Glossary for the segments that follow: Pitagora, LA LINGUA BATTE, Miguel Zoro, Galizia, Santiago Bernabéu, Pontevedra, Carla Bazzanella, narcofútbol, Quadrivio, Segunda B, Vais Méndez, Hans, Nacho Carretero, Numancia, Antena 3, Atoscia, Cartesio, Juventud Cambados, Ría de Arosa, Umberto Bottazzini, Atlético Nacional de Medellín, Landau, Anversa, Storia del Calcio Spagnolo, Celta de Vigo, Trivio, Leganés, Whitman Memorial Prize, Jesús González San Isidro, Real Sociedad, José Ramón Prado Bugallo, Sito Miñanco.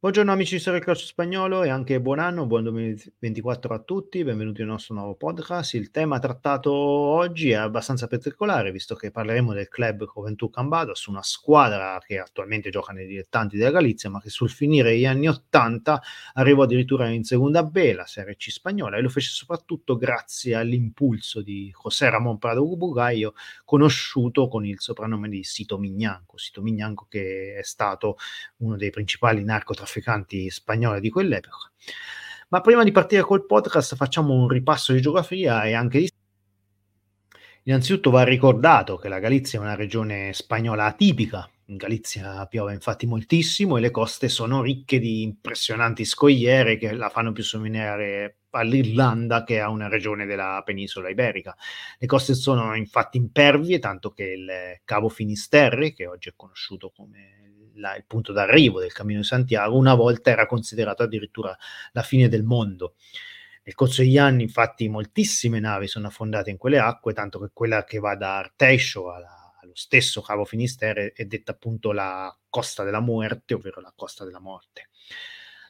Buongiorno amici di Storia Calcio Spagnolo e anche buon anno, buon 2024 a tutti, benvenuti al nostro nuovo podcast. Il tema trattato oggi è abbastanza particolare, visto che parleremo del club Juventud Cambados, una squadra che attualmente gioca nei dilettanti della Galizia, ma che sul finire gli anni 80 arrivò addirittura in Segunda B, la Serie C spagnola, e lo fece soprattutto grazie all'impulso di José Ramón Prado Bugallo, conosciuto con il soprannome di Sito Miñanco. Sito Miñanco che è stato uno dei principali narcotrafficanti spagnola di quell'epoca. Ma prima di partire col podcast facciamo un ripasso di geografia e anche di... Innanzitutto va ricordato che la Galizia è una regione spagnola atipica. In Galizia piove infatti moltissimo e le coste sono ricche di impressionanti scogliere che la fanno più somigliare all'Irlanda che a una regione della penisola iberica. Le coste sono infatti impervie, tanto che il Cabo Finisterre, che oggi è conosciuto come il punto d'arrivo del Cammino di Santiago, una volta era considerato addirittura la fine del mondo. Nel corso degli anni, infatti, moltissime navi sono affondate in quelle acque, tanto che quella che va da Arteixo allo stesso Cabo Finisterre è detta appunto la Costa della Muerte, ovvero la Costa della Morte.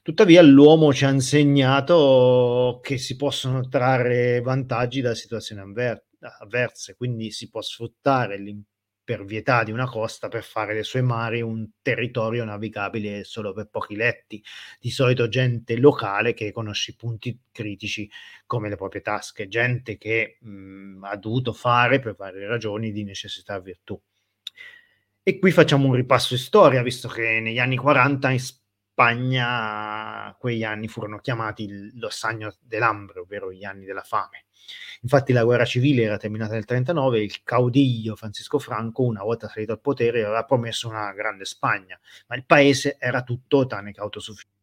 Tuttavia l'uomo ci ha insegnato che si possono trarre vantaggi da situazioni avverse, quindi si può sfruttare l'impervietà di una costa per fare dei suoi mari un territorio navigabile solo per pochi letti, di solito gente locale che conosce i punti critici come le proprie tasche, gente che ha dovuto fare per varie ragioni di necessità e virtù. E qui facciamo un ripasso di storia, visto che negli anni 40 in Spagna quegli anni furono chiamati los años del hambre, ovvero gli anni della fame. Infatti la guerra civile era terminata nel 39 e il caudillo Francisco Franco, una volta salito al potere, aveva promesso una grande Spagna, ma il paese era tutto tranne che autosufficiente.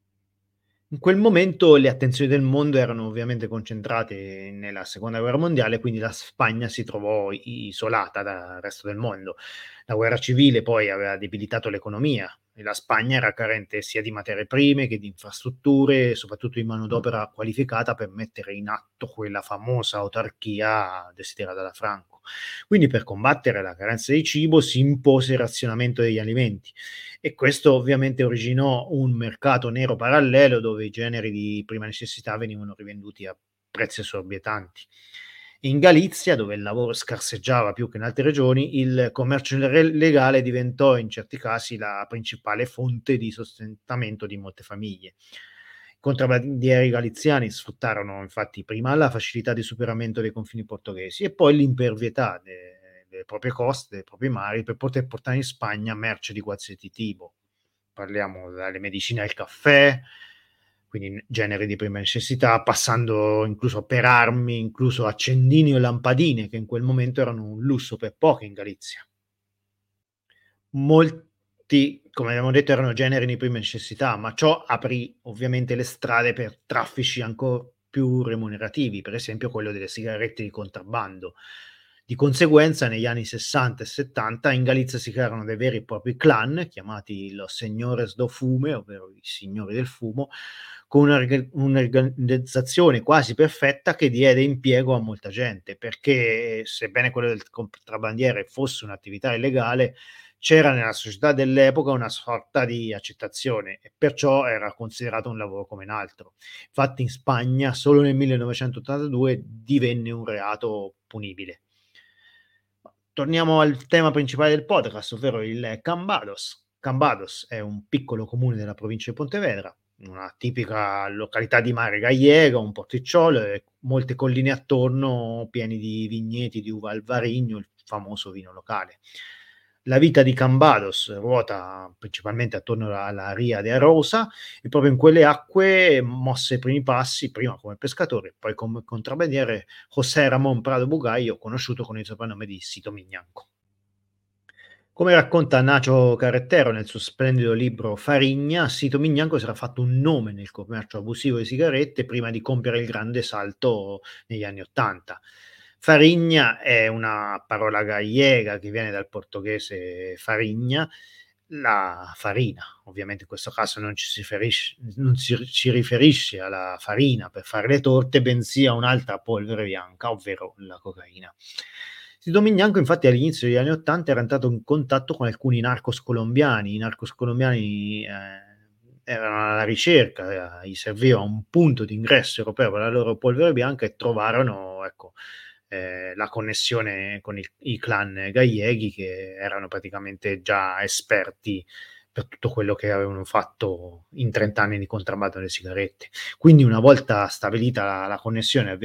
In quel momento le attenzioni del mondo erano ovviamente concentrate nella Seconda Guerra Mondiale, quindi la Spagna si trovò isolata dal resto del mondo. La guerra civile poi aveva debilitato l'economia e la Spagna era carente sia di materie prime che di infrastrutture, soprattutto di manodopera qualificata per mettere in atto quella famosa autarchia desiderata da Franco. Quindi per combattere la carenza di cibo si impose il razionamento degli alimenti e questo ovviamente originò un mercato nero parallelo dove i generi di prima necessità venivano rivenduti a prezzi esorbitanti. In Galizia, dove il lavoro scarseggiava più che in altre regioni, il commercio legale diventò in certi casi la principale fonte di sostentamento di molte famiglie. I contrabbandieri galiziani sfruttarono infatti prima la facilità di superamento dei confini portoghesi e poi l'impervietà delle proprie coste, dei propri mari, per poter portare in Spagna merce di qualsiasi tipo. Parliamo dalle medicine al caffè, quindi generi di prima necessità, passando incluso per armi, incluso accendini o lampadine, che in quel momento erano un lusso per pochi in Galizia. Molti, come abbiamo detto, erano generi di prima necessità, ma ciò aprì ovviamente le strade per traffici ancora più remunerativi, per esempio quello delle sigarette di contrabbando. Di conseguenza, negli anni 60 e 70, in Galizia si crearono dei veri e propri clan, chiamati los señores do fume, ovvero i signori del fumo, con un'organizzazione quasi perfetta che diede impiego a molta gente, perché sebbene quello del contrabbandiere fosse un'attività illegale, c'era nella società dell'epoca una sorta di accettazione e perciò era considerato un lavoro come un altro. Infatti in Spagna solo nel 1982 divenne un reato punibile. Torniamo al tema principale del podcast, ovvero il Cambados. Cambados è un piccolo comune della provincia di Pontevedra, una tipica località di mare gallega, un porticciolo e molte colline attorno pieni di vigneti di uva al varigno, il famoso vino locale. La vita di Cambados ruota principalmente attorno alla Ría de Arosa e proprio in quelle acque mosse i primi passi, prima come pescatore, poi come contrabbandiere, José Ramón Prado Bugallo, conosciuto con il soprannome di Sito Miñanco. Come racconta Nacho Carretero nel suo splendido libro Fariña, Sito Miñanco si era fatto un nome nel commercio abusivo di sigarette prima di compiere il grande salto negli anni '80. Farigna è una parola gallega che viene dal portoghese farigna, la farina. Ovviamente in questo caso non ci si riferisce alla farina per fare le torte, bensì a un'altra polvere bianca, ovvero la cocaina. Sito Miñanco, infatti, all'inizio degli anni '80 era entrato in contatto con alcuni narcos colombiani. I narcos colombiani erano alla ricerca, gli serviva un punto d'ingresso europeo per la loro polvere bianca e trovarono, ecco, la connessione con i clan galleghi, che erano praticamente già esperti per tutto quello che avevano fatto in 30 anni di contrabbando delle sigarette. Quindi, una volta stabilita la connessione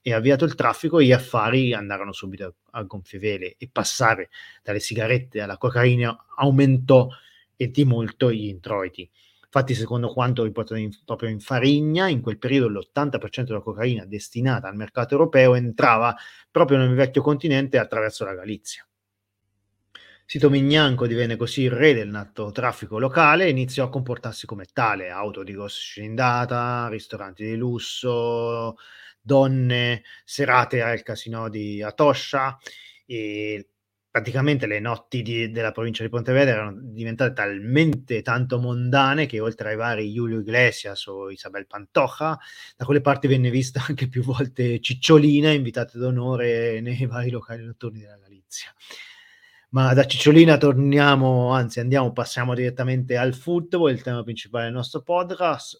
e avviato il traffico, gli affari andarono subito a gonfie vele, e passare dalle sigarette alla cocaina aumentò e di molto gli introiti. Infatti, secondo quanto riportato proprio in Fariña, in quel periodo l'80% della cocaina destinata al mercato europeo entrava proprio nel vecchio continente attraverso la Galizia. Sito Miñanco divenne così il re del nato traffico locale e iniziò a comportarsi come tale: auto di grossa scindata, ristoranti di lusso, donne, serate al casino di Atoscia, e praticamente le notti della provincia di Pontevedra erano diventate talmente tanto mondane che, oltre ai vari Julio Iglesias o Isabel Pantoja, da quelle parti venne vista anche più volte Cicciolina, invitata d'onore nei vari locali notturni della Galizia. Ma da Cicciolina passiamo direttamente al football, il tema principale del nostro podcast,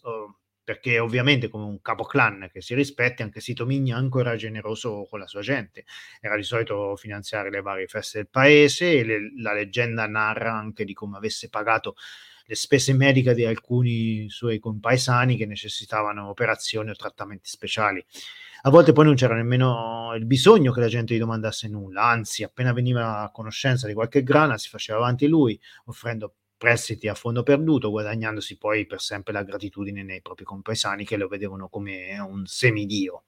perché ovviamente, come un capoclan che si rispetti, anche Sito Miñanco era generoso con la sua gente. Era di solito finanziare le varie feste del paese, e la leggenda narra anche di come avesse pagato le spese mediche di alcuni suoi compaesani che necessitavano operazioni o trattamenti speciali. A volte poi non c'era nemmeno il bisogno che la gente gli domandasse nulla, anzi, appena veniva a conoscenza di qualche grana si faceva avanti lui, offrendo prestiti a fondo perduto, guadagnandosi poi per sempre la gratitudine nei propri compaesani, che lo vedevano come un semidio.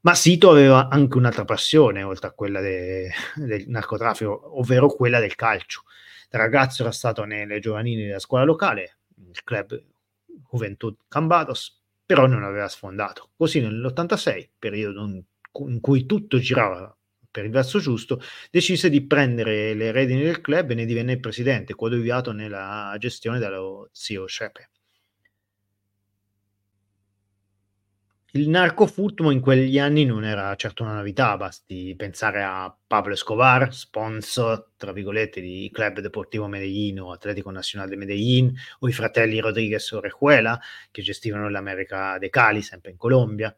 Ma Sito aveva anche un'altra passione, oltre a quella del narcotraffico, ovvero quella del calcio. Da ragazzo era stato nelle giovanili della scuola locale, il club Juventud Cambados, però non aveva sfondato. Così nell'86, periodo in cui tutto girava per il verso giusto, decise di prendere le redini del club e ne divenne il presidente, coadiuvato nella gestione dallo zio Zepe. Il narcofutmo in quegli anni non era certo una novità, basti pensare a Pablo Escobar, sponsor, tra virgolette, di Club Deportivo Medellín o Atlético Nacional de Medellín, o i fratelli Rodríguez Orejuela, che gestivano l'America de Cali, sempre in Colombia.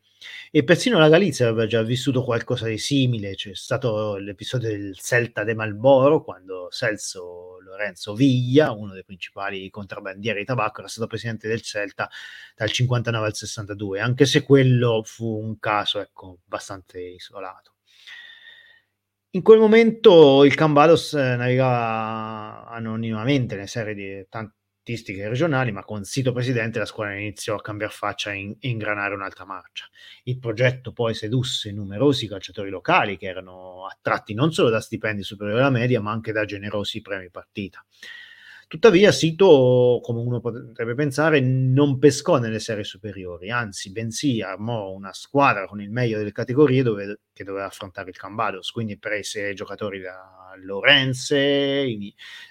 E persino la Galizia aveva già vissuto qualcosa di simile. C'è stato l'episodio del Celta de Marlboro, quando Celso Lorenzo Villa, uno dei principali contrabbandieri di tabacco, era stato presidente del Celta dal 59 al 62, anche se quello fu un caso, ecco, abbastanza isolato. In quel momento il Cambados navigava anonimamente nelle serie di artistiche regionali, ma con Sito presidente la squadra iniziò a cambiare faccia e ingranare un'altra marcia. Il progetto poi sedusse numerosi calciatori locali, che erano attratti non solo da stipendi superiori alla media, ma anche da generosi premi partita. Tuttavia Sito, come uno potrebbe pensare, non pescò nelle serie superiori, anzi, bensì armò una squadra con il meglio delle categorie che doveva affrontare il Cambados. Quindi prese giocatori da Lorenze,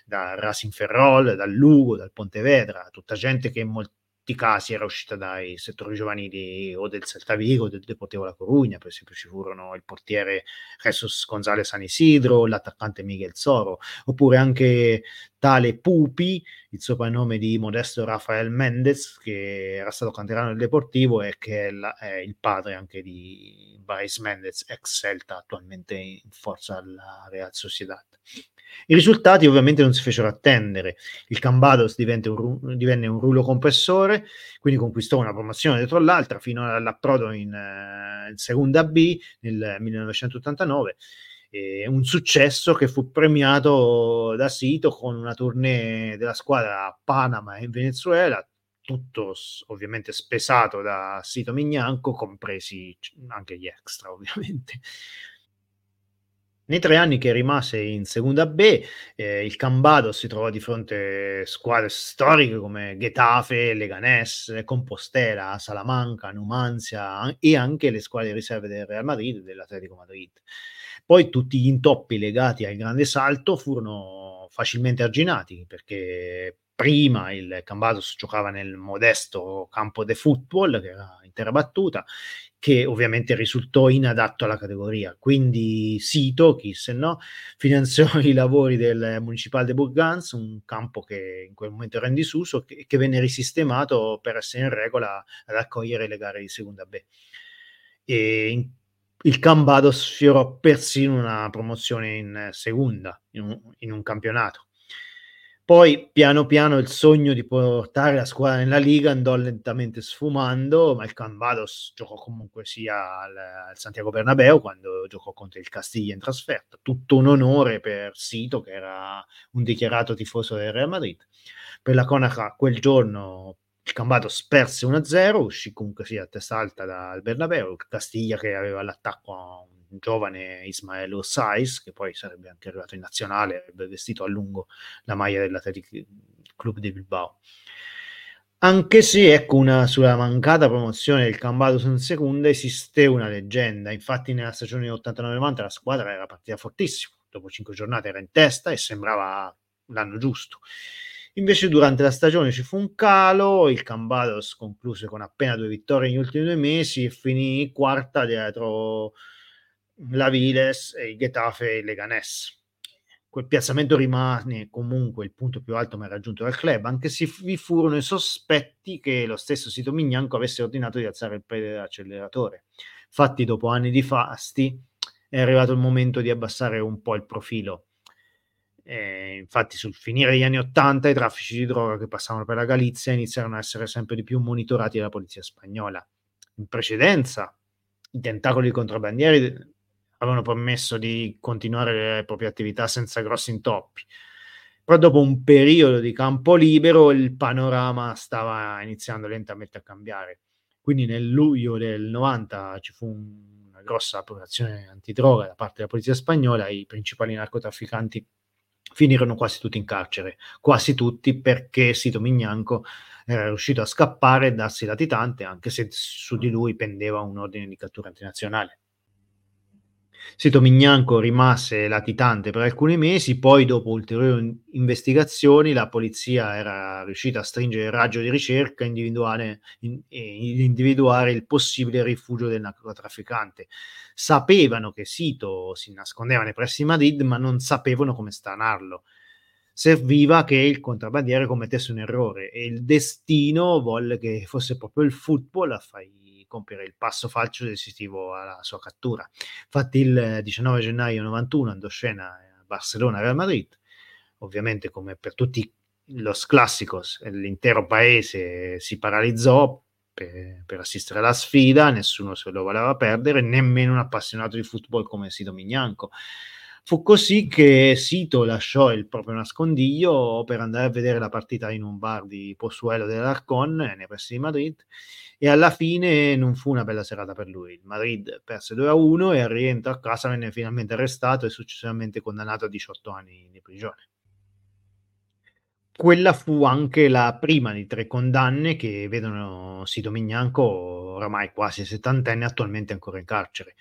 da Racing Ferrol, dal Lugo, dal Pontevedra, tutta gente che in molti casi era uscita dai settori giovanili o del Celta Vigo o del Deportivo La Coruña. Per esempio ci furono il portiere Jesús González San Isidro, l'attaccante Miguel Zoro, oppure anche tale Pupi, il soprannome di Modesto Rafael Méndez, che era stato canterano del Deportivo e che è il padre anche di Vais Méndez, ex Celta, attualmente in forza alla Real Sociedad. I risultati ovviamente non si fecero attendere. Il Cambados divenne un rullo compressore, quindi conquistò una promozione dietro l'altra fino all'approdo in Seconda B nel 1989, un successo che fu premiato da Sito con una tournée della squadra a Panama e in Venezuela, tutto ovviamente spesato da Sito Miñanco, compresi anche gli extra ovviamente. Nei 3 anni che rimase in Seconda B, il Cambados si trovò di fronte a squadre storiche come Getafe, Leganés, Compostela, Salamanca, Numancia e anche le squadre di riserve del Real Madrid e dell'Atletico Madrid. Poi tutti gli intoppi legati al grande salto furono facilmente arginati, perché prima il Cambados giocava nel modesto campo de football, che era in terra battuta, che ovviamente risultò inadatto alla categoria. Quindi Sito, chi se no, finanziò i lavori del Municipal de Bourgans, un campo che in quel momento era in disuso, che venne risistemato per essere in regola ad accogliere le gare di Segunda B. Il Cambados sfiorò persino una promozione in Segunda, in un campionato. Poi piano piano il sogno di portare la squadra nella Liga andò lentamente sfumando, ma il Cambados giocò comunque sia al Santiago Bernabéu quando giocò contro il Castilla in trasferta. Tutto un onore per Sito, che era un dichiarato tifoso del Real Madrid. Per la cronaca, quel giorno il Cambados perse 1-0, uscì comunque sia a testa alta dal Bernabéu, il Castilla che aveva l'attacco a un giovane Ismael Ursáiz, che poi sarebbe anche arrivato in nazionale, avrebbe vestito a lungo la maglia dell'Athletic Club di Bilbao. Anche se, ecco, sulla mancata promozione del Cambados in Segunda esiste una leggenda. Infatti nella stagione 89-90 la squadra era partita fortissima, dopo 5 giornate era in testa e sembrava l'anno giusto. Invece durante la stagione ci fu un calo, il Cambados concluse con appena 2 vittorie negli ultimi 2 mesi e finì quarta dietro la Viles, il Getafe e il Leganés. Quel piazzamento rimane comunque il punto più alto mai raggiunto dal club, anche se vi furono i sospetti che lo stesso Sito Miñanco avesse ordinato di alzare il piede dell'acceleratore. Infatti dopo anni di fasti è arrivato il momento di abbassare un po' il profilo. Infatti sul finire degli anni 80 i traffici di droga che passavano per la Galizia iniziarono a essere sempre di più monitorati dalla polizia spagnola. In precedenza i tentacoli di contrabbandieri avevano permesso di continuare le proprie attività senza grossi intoppi, però dopo un periodo di campo libero il panorama stava iniziando lentamente a cambiare. Quindi nel luglio del 90 ci fu una grossa operazione antidroga da parte della polizia spagnola. I principali narcotrafficanti finirono quasi tutti in carcere, quasi tutti perché Sito Miñanco era riuscito a scappare e darsi latitante, anche se su di lui pendeva un ordine di cattura internazionale. Sito Miñanco rimase latitante per alcuni mesi, poi dopo ulteriori investigazioni la polizia era riuscita a stringere il raggio di ricerca e individuare il possibile rifugio del narcotrafficante. Sapevano che Sito si nascondeva nei pressi di Madrid, ma non sapevano come stanarlo. Serviva che il contrabbandiere commettesse un errore e il destino volle che fosse proprio il football a compiere il passo falso decisivo alla sua cattura. Infatti il 19 gennaio 91 andò in scena Barcellona-Real Madrid. Ovviamente, come per tutti los clásicos, l'intero paese si paralizzò per assistere alla sfida, nessuno se lo voleva perdere, nemmeno un appassionato di football come Sito Miñanco. Fu così che Sito lasciò il proprio nascondiglio per andare a vedere la partita in un bar di Pozuelo dell'Arcon, nei pressi di Madrid, e alla fine non fu una bella serata per lui. Il Madrid perse 2-1 e al rientro a casa venne finalmente arrestato e successivamente condannato a 18 anni di prigione. Quella fu anche la prima di 3 condanne che vedono Sito Miñanco, oramai quasi settantenne, attualmente ancora in carcere.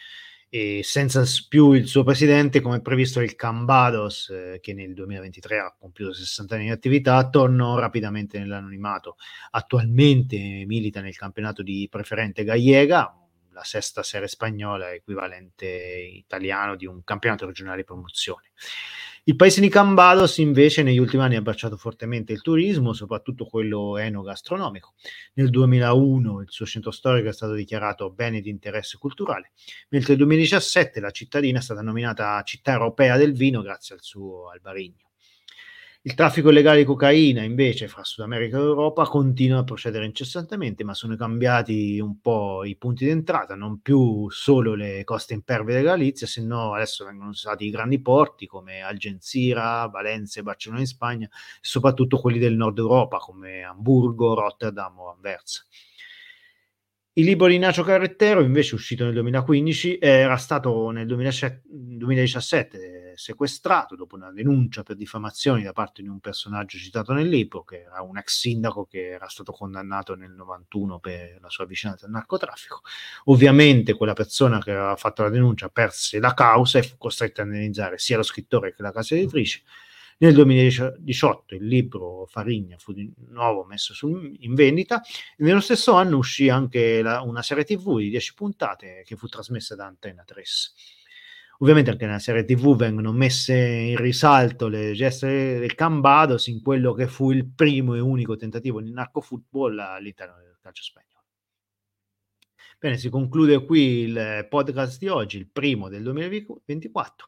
E senza più il suo presidente, come previsto, il Cambados, che nel 2023 ha compiuto 60 anni di attività, tornò rapidamente nell'anonimato. Attualmente milita nel campionato di Preferente Gallega, la sesta serie spagnola equivalente italiano di un campionato regionale di promozione. Il paese di Cambados invece negli ultimi anni ha abbracciato fortemente il turismo, soprattutto quello enogastronomico. Nel 2001 il suo centro storico è stato dichiarato bene di interesse culturale, mentre nel 2017 la cittadina è stata nominata città europea del vino grazie al suo albarigno. Il traffico illegale di cocaina invece fra Sud America e Europa continua a procedere incessantemente, ma sono cambiati un po' i punti d'entrata, non più solo le coste imperve della Galizia, se no adesso vengono usati i grandi porti come Algeciras, Valencia e Barcellona in Spagna, e soprattutto quelli del nord Europa come Amburgo, Rotterdam o Anversa. Il libro di Nacho Carretero, invece uscito nel 2015, era stato nel 2017 sequestrato dopo una denuncia per diffamazioni da parte di un personaggio citato nel libro, che era un ex sindaco che era stato condannato nel 91 per la sua vicinanza al narcotraffico. Ovviamente quella persona che aveva fatto la denuncia perse la causa e fu costretta a indennizzare sia lo scrittore che la casa editrice. Nel 2018 il libro Fariña fu di nuovo messo in vendita, e nello stesso anno uscì anche una serie TV di 10 puntate che fu trasmessa da Antena 3. Ovviamente anche nella serie TV vengono messe in risalto le geste del Cambados in quello che fu il primo e unico tentativo di narcofootball all'interno del calcio spagnolo. Bene, si conclude qui il podcast di oggi, il primo del 2024.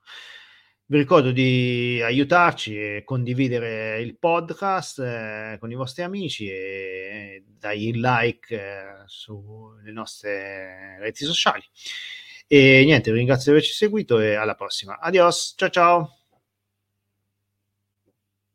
Vi ricordo di aiutarci e condividere il podcast con i vostri amici e dargli il like sulle nostre reti sociali. E niente, vi ringrazio di averci seguito e alla prossima. Adios, ciao ciao!